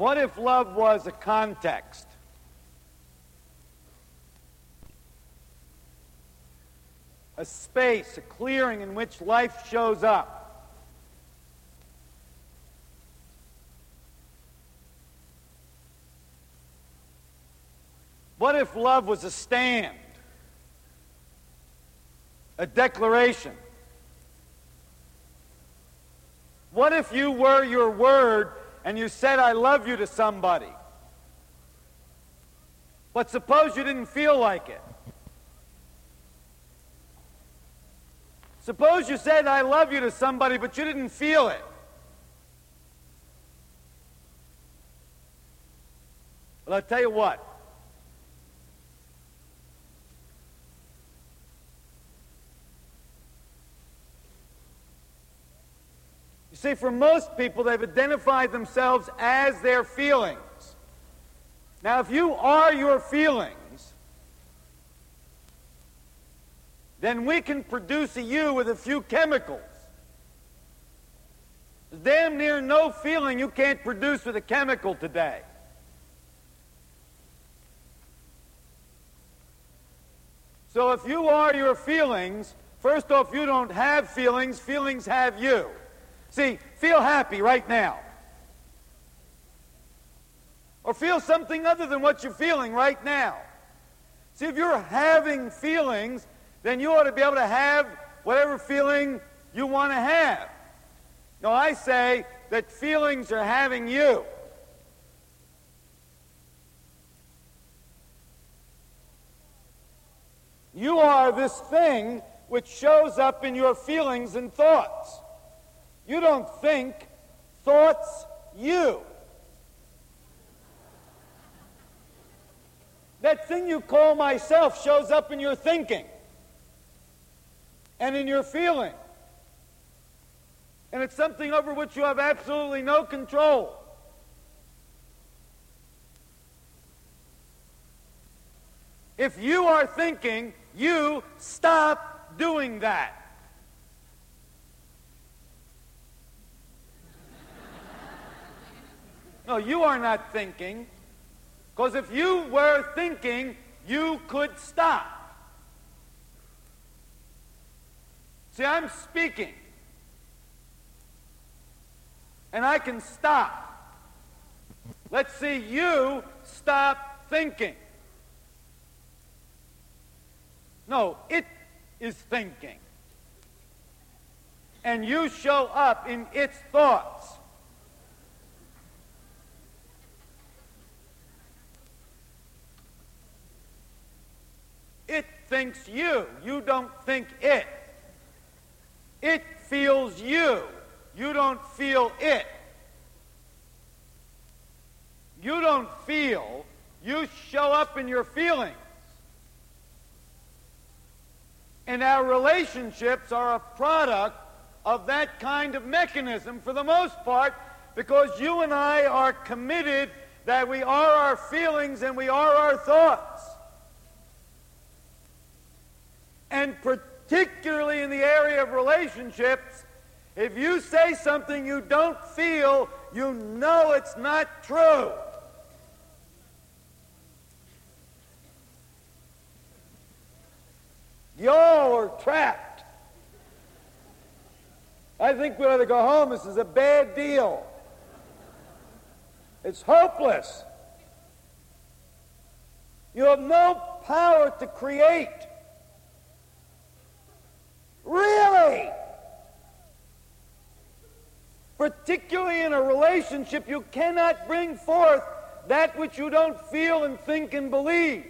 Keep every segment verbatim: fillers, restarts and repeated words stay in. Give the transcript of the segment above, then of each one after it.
What if love was a context? A space, a clearing in which life shows up. What if love was a stand? A declaration? What if you were your word and you said, I love you to somebody? But suppose you didn't feel like it. Suppose you said, I love you to somebody, but you didn't feel it. Well, I'll tell you what. You see, for most people, they've identified themselves as their feelings. Now, if you are your feelings, then we can produce a you with a few chemicals. There's damn near no feeling you can't produce with a chemical today. So if you are your feelings, first off, you don't have feelings. Feelings have you. See, feel happy right now. Or feel something other than what you're feeling right now. See, if you're having feelings, then you ought to be able to have whatever feeling you want to have. No, I say that feelings are having you. You are this thing which shows up in your feelings and thoughts. You don't think, thoughts you. That thing you call myself shows up in your thinking. And in your feeling. And it's something over which you have absolutely no control. If you are thinking, you stop doing that. No, you are not thinking. Because if you were thinking, you could stop. See, I'm speaking, and I can stop. Let's see you stop thinking. No, it is thinking. And you show up in its thoughts. It thinks you. You don't think it. It feels you. You don't feel it. You don't feel. You show up in your feelings. And our relationships are a product of that kind of mechanism for the most part, because you and I are committed that we are our feelings and we are our thoughts. And particularly, Particularly in the area of relationships, if you say something you don't feel, you know it's not true. Y'all are trapped. I think we ought to go home. This is a bad deal. It's hopeless. You have no power to create. Really? Particularly in a relationship, you cannot bring forth that which you don't feel and think and believe.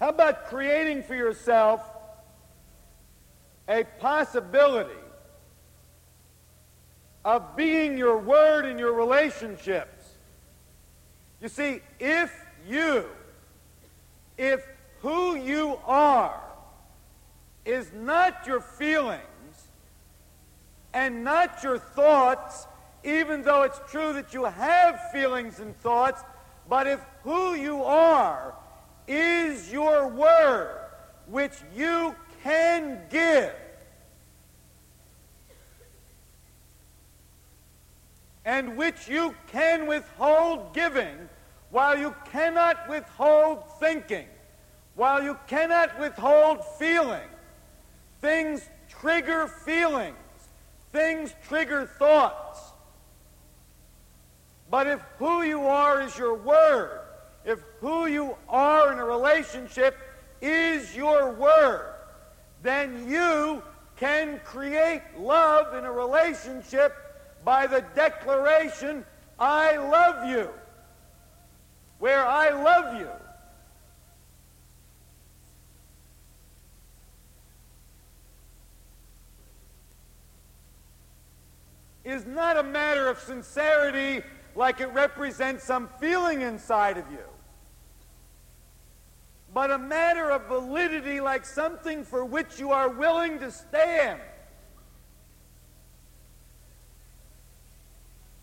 How about creating for yourself a possibility of being your word in your relationships? You see, if you, if who you are is not your feelings and not your thoughts, even though it's true that you have feelings and thoughts, but if who you are is your word, which you can give. And which you can withhold giving, while you cannot withhold thinking, while you cannot withhold feeling. Things trigger feelings. Things trigger thoughts. But if who you are is your word, if who you are in a relationship is your word, then you can create love in a relationship by the declaration, I love you, where I love you. Is not a matter of sincerity like it represents some feeling inside of you, but a matter of validity like something for which you are willing to stand.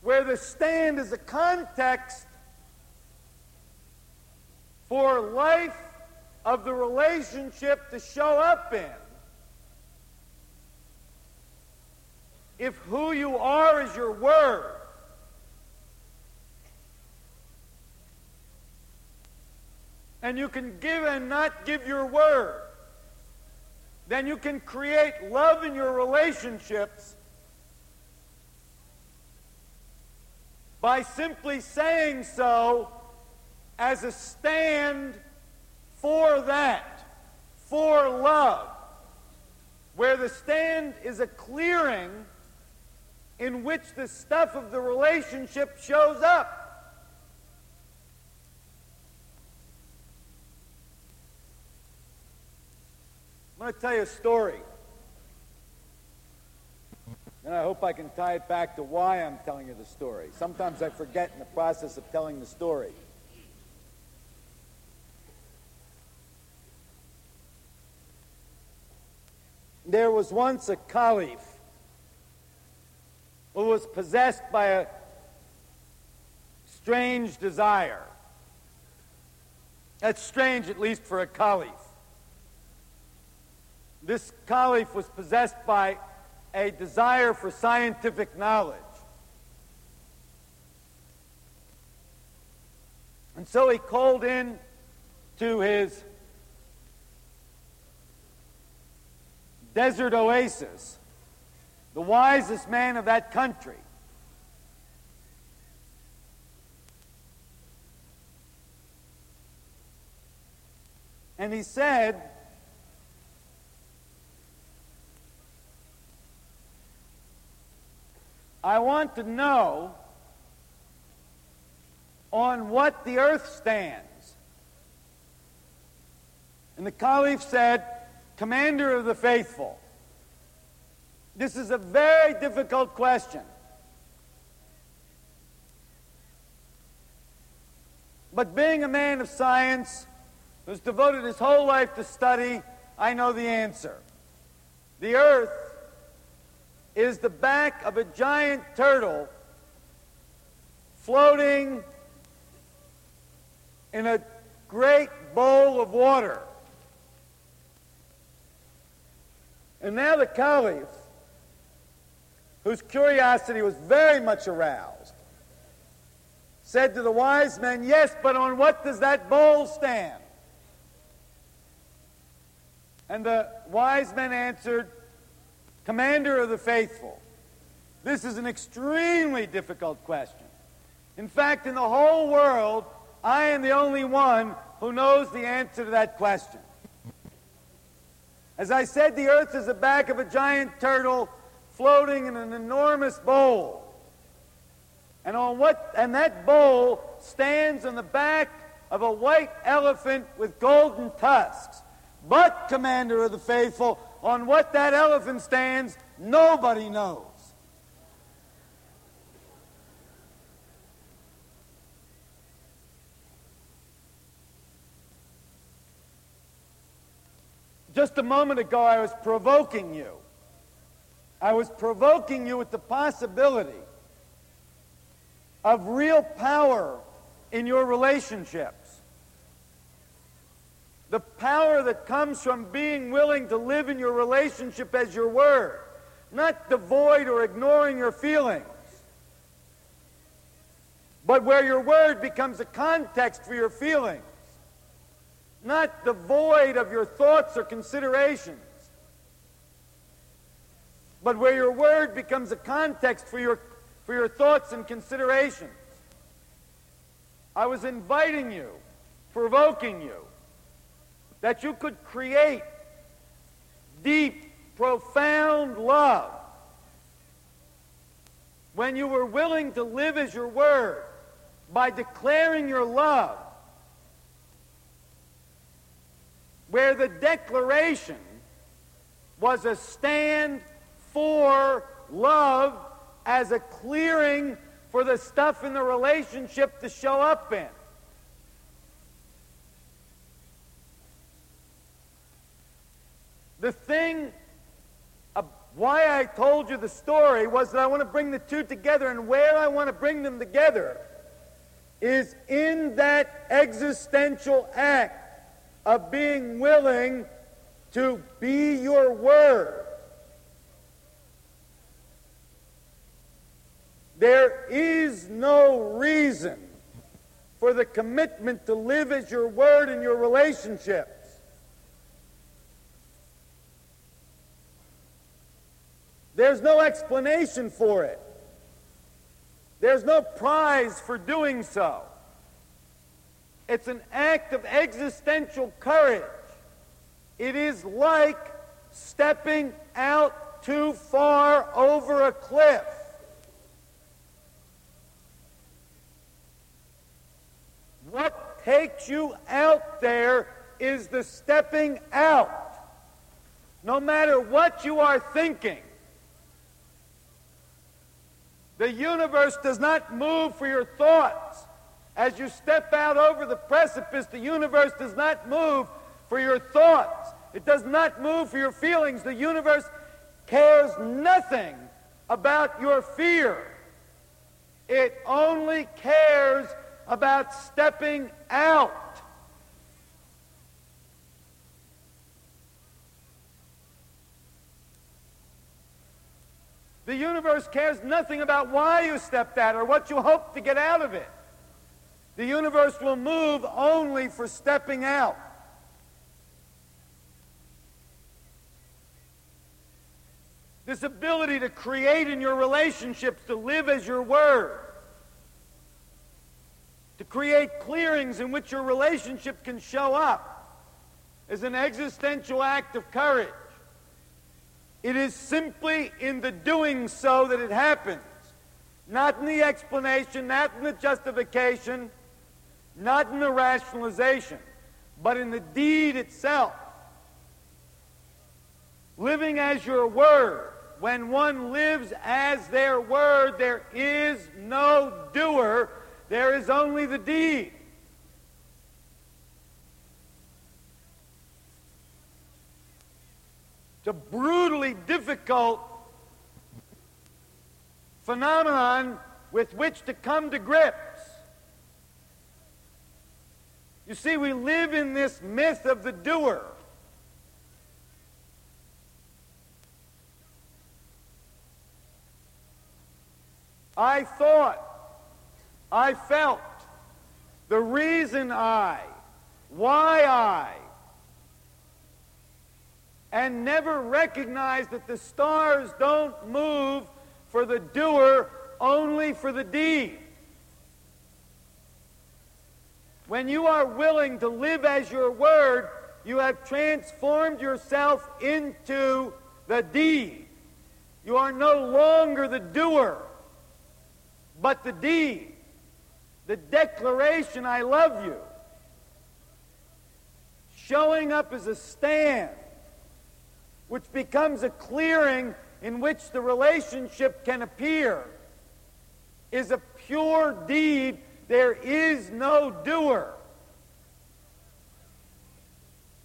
Where the stand is a context for life of the relationship to show up in. If who you are is your word, and you can give and not give your word, then you can create love in your relationships by simply saying so as a stand for that, for love, where the stand is a clearing in which the stuff of the relationship shows up. I'm going to tell you a story, and I hope I can tie it back to why I'm telling you the story. Sometimes I forget in the process of telling the story. There was once a caliph who was possessed by a strange desire. That's strange, at least for a caliph. This caliph was possessed by a desire for scientific knowledge. And so he called in to his desert oasis the wisest man of that country. And he said, I want to know on what the earth stands. And the caliph said, Commander of the faithful, this is a very difficult question. But being a man of science who's devoted his whole life to study, I know the answer. The earth is the back of a giant turtle floating in a great bowl of water. And now the caliph, whose curiosity was very much aroused, said to the wise men, yes, but on what does that bowl stand? And the wise men answered, Commander of the faithful, this is an extremely difficult question. In fact, in the whole world, I am the only one who knows the answer to that question. As I said, the earth is the back of a giant turtle floating in an enormous bowl. And on what and that bowl stands on the back of a white elephant with golden tusks. But, Commander of the faithful, on what that elephant stands, nobody knows. Just a moment ago, I was provoking you. I was provoking you with the possibility of real power in your relationships. the power that comes from being willing to live in your relationship as your word, not devoid or ignoring your feelings, but where your word becomes a context for your feelings, not devoid of your thoughts or considerations, but where your word becomes a context for your, for your thoughts and considerations. I was inviting you, provoking you, that you could create deep, profound love when you were willing to live as your word by declaring your love, where the declaration was a stand for love as a clearing for the stuff in the relationship to show up in. The thing of why I told you the story was that I want to bring the two together, and where I want to bring them together is in that existential act of being willing to be your word. There is no reason for the commitment to live as your word in your relationships . There's no explanation for it. There's no prize for doing so. It's an act of existential courage. It is like stepping out too far over a cliff. What takes you out there is the stepping out. No matter what you are thinking, the universe does not move for your thoughts. As you step out over the precipice, the universe does not move for your thoughts. It does not move for your feelings. The universe cares nothing about your fear. It only cares about stepping out. The universe cares nothing about why you stepped out or what you hope to get out of it. The universe will move only for stepping out. This ability to create in your relationships, to live as your word, to create clearings in which your relationship can show up, is an existential act of courage. It is simply in the doing so that it happens. Not in the explanation, not in the justification, not in the rationalization, but in the deed itself. Living as your word. When one lives as their word, there is no doer. There is only the deed. It's a brutally difficult phenomenon with which to come to grips. You see, we live in this myth of the doer. I thought, I felt, the reason I, why I, and never recognize that the stars don't move for the doer, only for the deed. When you are willing to live as your word, you have transformed yourself into the deed. You are no longer the doer, but the deed. The declaration, I love you, showing up as a stand, which becomes a clearing in which the relationship can appear, is a pure deed. There is no doer.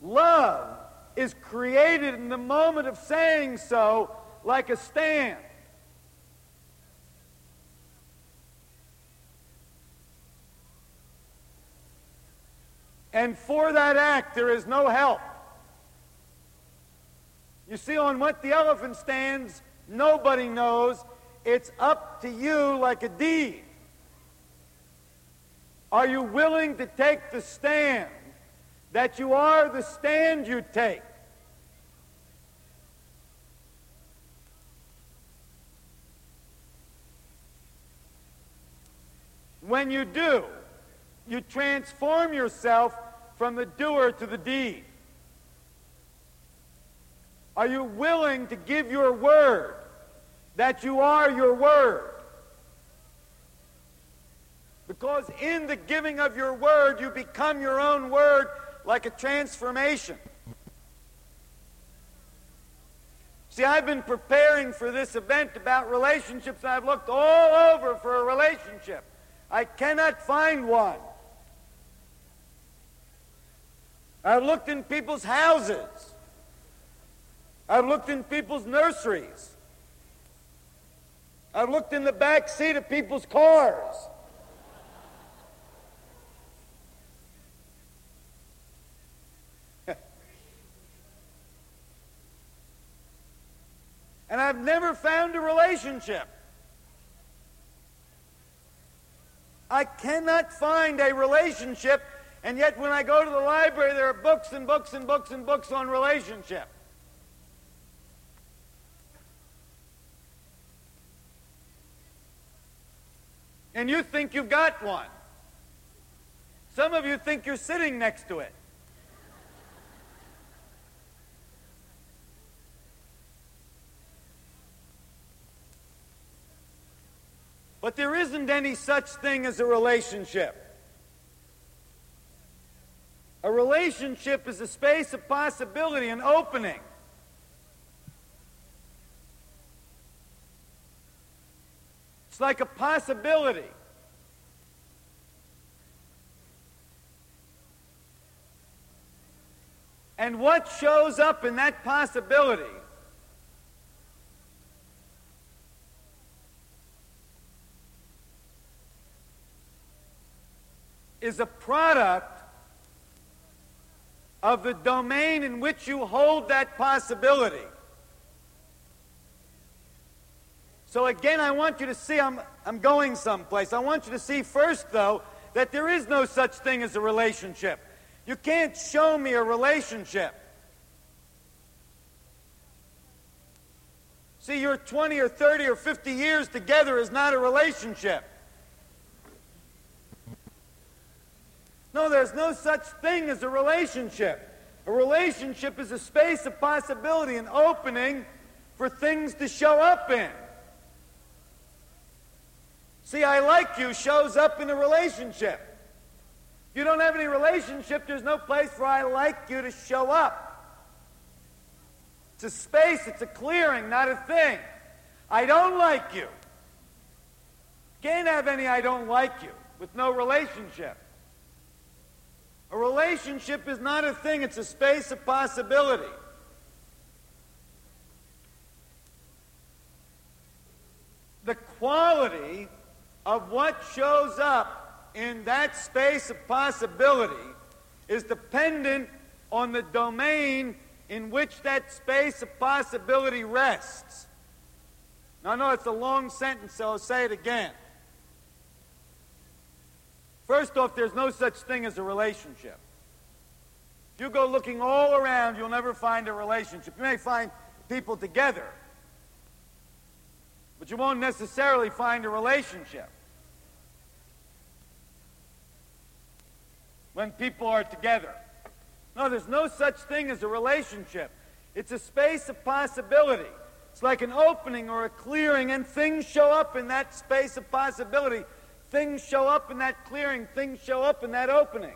Love is created in the moment of saying so, like a stand. And for that act, there is no help. You see, on What the Elephant Stands, nobody knows. It's up to you like a deed. Are you willing to take the stand that you are the stand you take? When you do, you transform yourself from the doer to the deed. Are you willing to give your word that you are your word? Because in the giving of your word, you become your own word, like a transformation. See, I've been preparing for this event about relationships, and I've looked all over for a relationship. I cannot find one. I've looked in people's houses. I've looked in people's nurseries. I've looked in the back seat of people's cars. And I've never found a relationship. I cannot find a relationship, and yet when I go to the library, there are books and books and books and books on relationship. And you think you've got one. Some of you think you're sitting next to it. But there isn't any such thing as a relationship. A relationship is a space of possibility, an opening. It's like a possibility. And what shows up in that possibility is a product of the domain in which you hold that possibility. So again, I want you to see, I'm, I'm going someplace. I want you to see first, though, that there is no such thing as a relationship. You can't show me a relationship. See, your twenty or thirty or fifty years together is not a relationship. No, there's no such thing as a relationship. A relationship is a space of possibility, an opening for things to show up in. See, I like you shows up in a relationship. If you don't have any relationship, there's no place for I like you to show up. It's a space, it's a clearing, not a thing. I don't like you. Can't have any I don't like you with no relationship. A relationship is not a thing, it's a space of possibility. The quality of what shows up in that space of possibility is dependent on the domain in which that space of possibility rests. Now, I know it's a long sentence, so I'll say it again. First off, there's no such thing as a relationship. If you go looking all around, you'll never find a relationship. You may find people together, but you won't necessarily find a relationship. When people are together. No, there's no such thing as a relationship. It's a space of possibility. It's like an opening or a clearing, and things show up in that space of possibility. Things show up in that clearing. Things show up in that opening.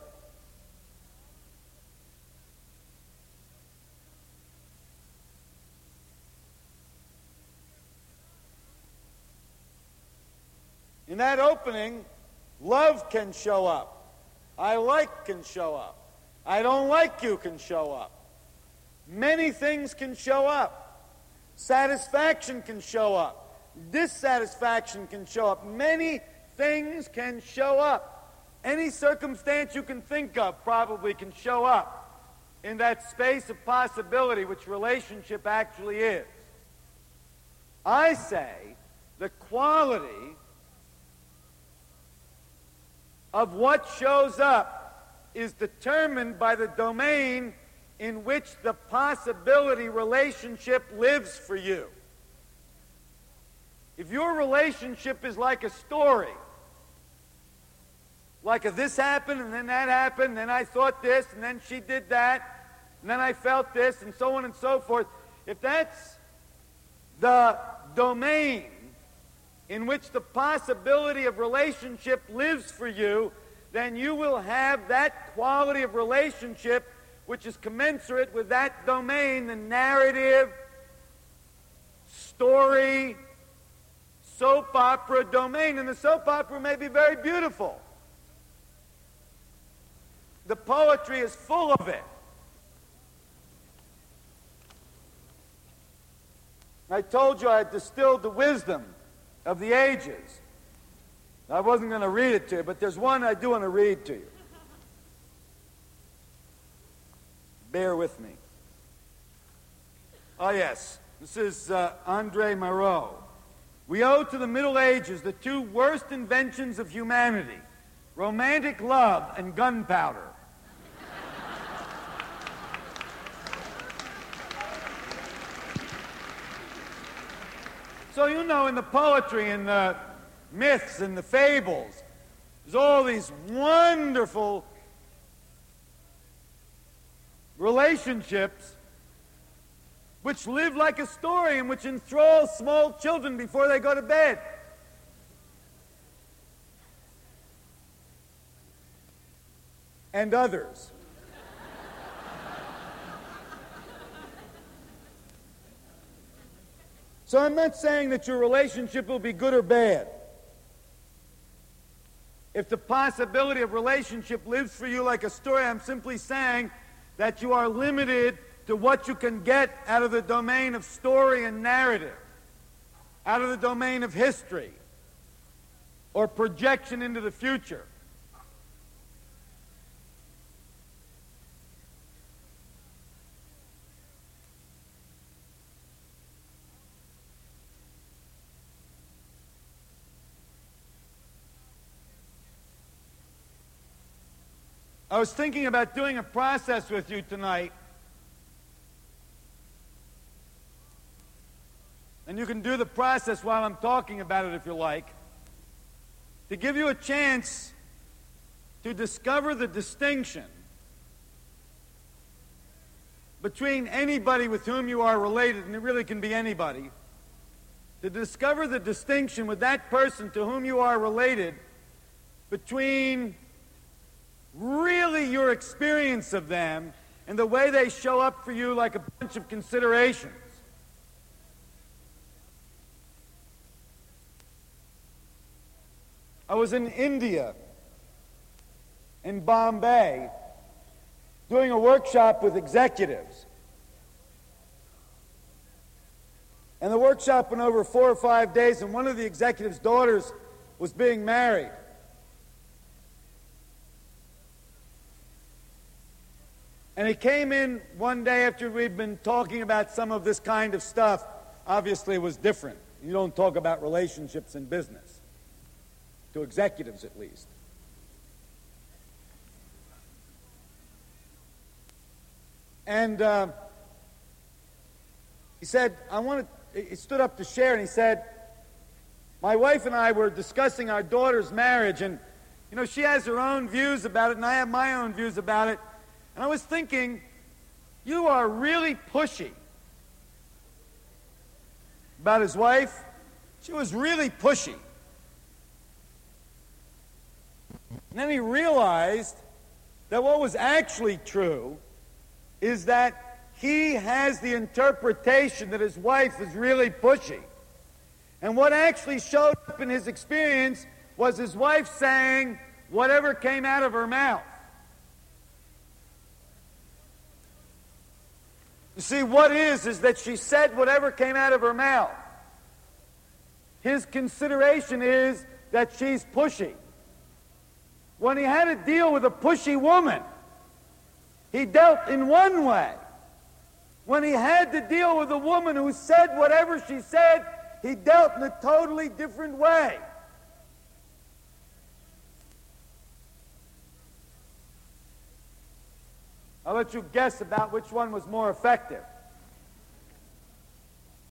In that opening, love can show up. I like can show up. I don't like you can show up. Many things can show up. Satisfaction can show up. Dissatisfaction can show up. Many things can show up. Any circumstance you can think of probably can show up in that space of possibility which relationship actually is. I say the quality of what shows up is determined by the domain in which the possibility relationship lives for you. If your relationship is like a story, like a this happened and then that happened, and then I thought this and then she did that, and then I felt this and so on and so forth, if that's the domain in which the possibility of relationship lives for you, then you will have that quality of relationship which is commensurate with that domain, the narrative, story, soap opera domain. And the soap opera may be very beautiful. The poetry is full of it. I told you I had distilled the wisdom of the ages. I wasn't going to read it to you, but there's one I do want to read to you. Bear with me. Oh, yes. This is uh, André Malraux. We owe to the Middle Ages the two worst inventions of humanity, romantic love and gunpowder. So, you know, in the poetry and the myths and the fables, there's all these wonderful relationships which live like a story and which enthrall small children before they go to bed. And others. So I'm not saying that your relationship will be good or bad. If the possibility of relationship lives for you like a story, I'm simply saying that you are limited to what you can get out of the domain of story and narrative, out of the domain of history, or projection into the future. I was thinking about doing a process with you tonight. And you can do the process while I'm talking about it if you like, to give you a chance to discover the distinction between anybody with whom you are related, and it really can be anybody, to discover the distinction with that person to whom you are related between really your experience of them and the way they show up for you like a bunch of considerations. I was in India, in Bombay, doing a workshop with executives. And the workshop went over four or five days, and one of the executives' daughters was being married. And he came in one day after we'd been talking about some of this kind of stuff. Obviously, it was different. You don't talk about relationships in business, to executives at least. And uh, he said, I want to, he stood up to share, and he said, my wife and I were discussing our daughter's marriage, and, you know, she has her own views about it, and I have my own views about it. And I was thinking, you are really pushy about his wife. She was really pushy. And then he realized that what was actually true is that he has the interpretation that his wife is really pushy. And what actually showed up in his experience was his wife saying whatever came out of her mouth. You see, what is, is that she said whatever came out of her mouth. His consideration is that she's pushy. When he had to deal with a pushy woman, he dealt in one way. When he had to deal with a woman who said whatever she said, he dealt in a totally different way. I'll let you guess about which one was more effective.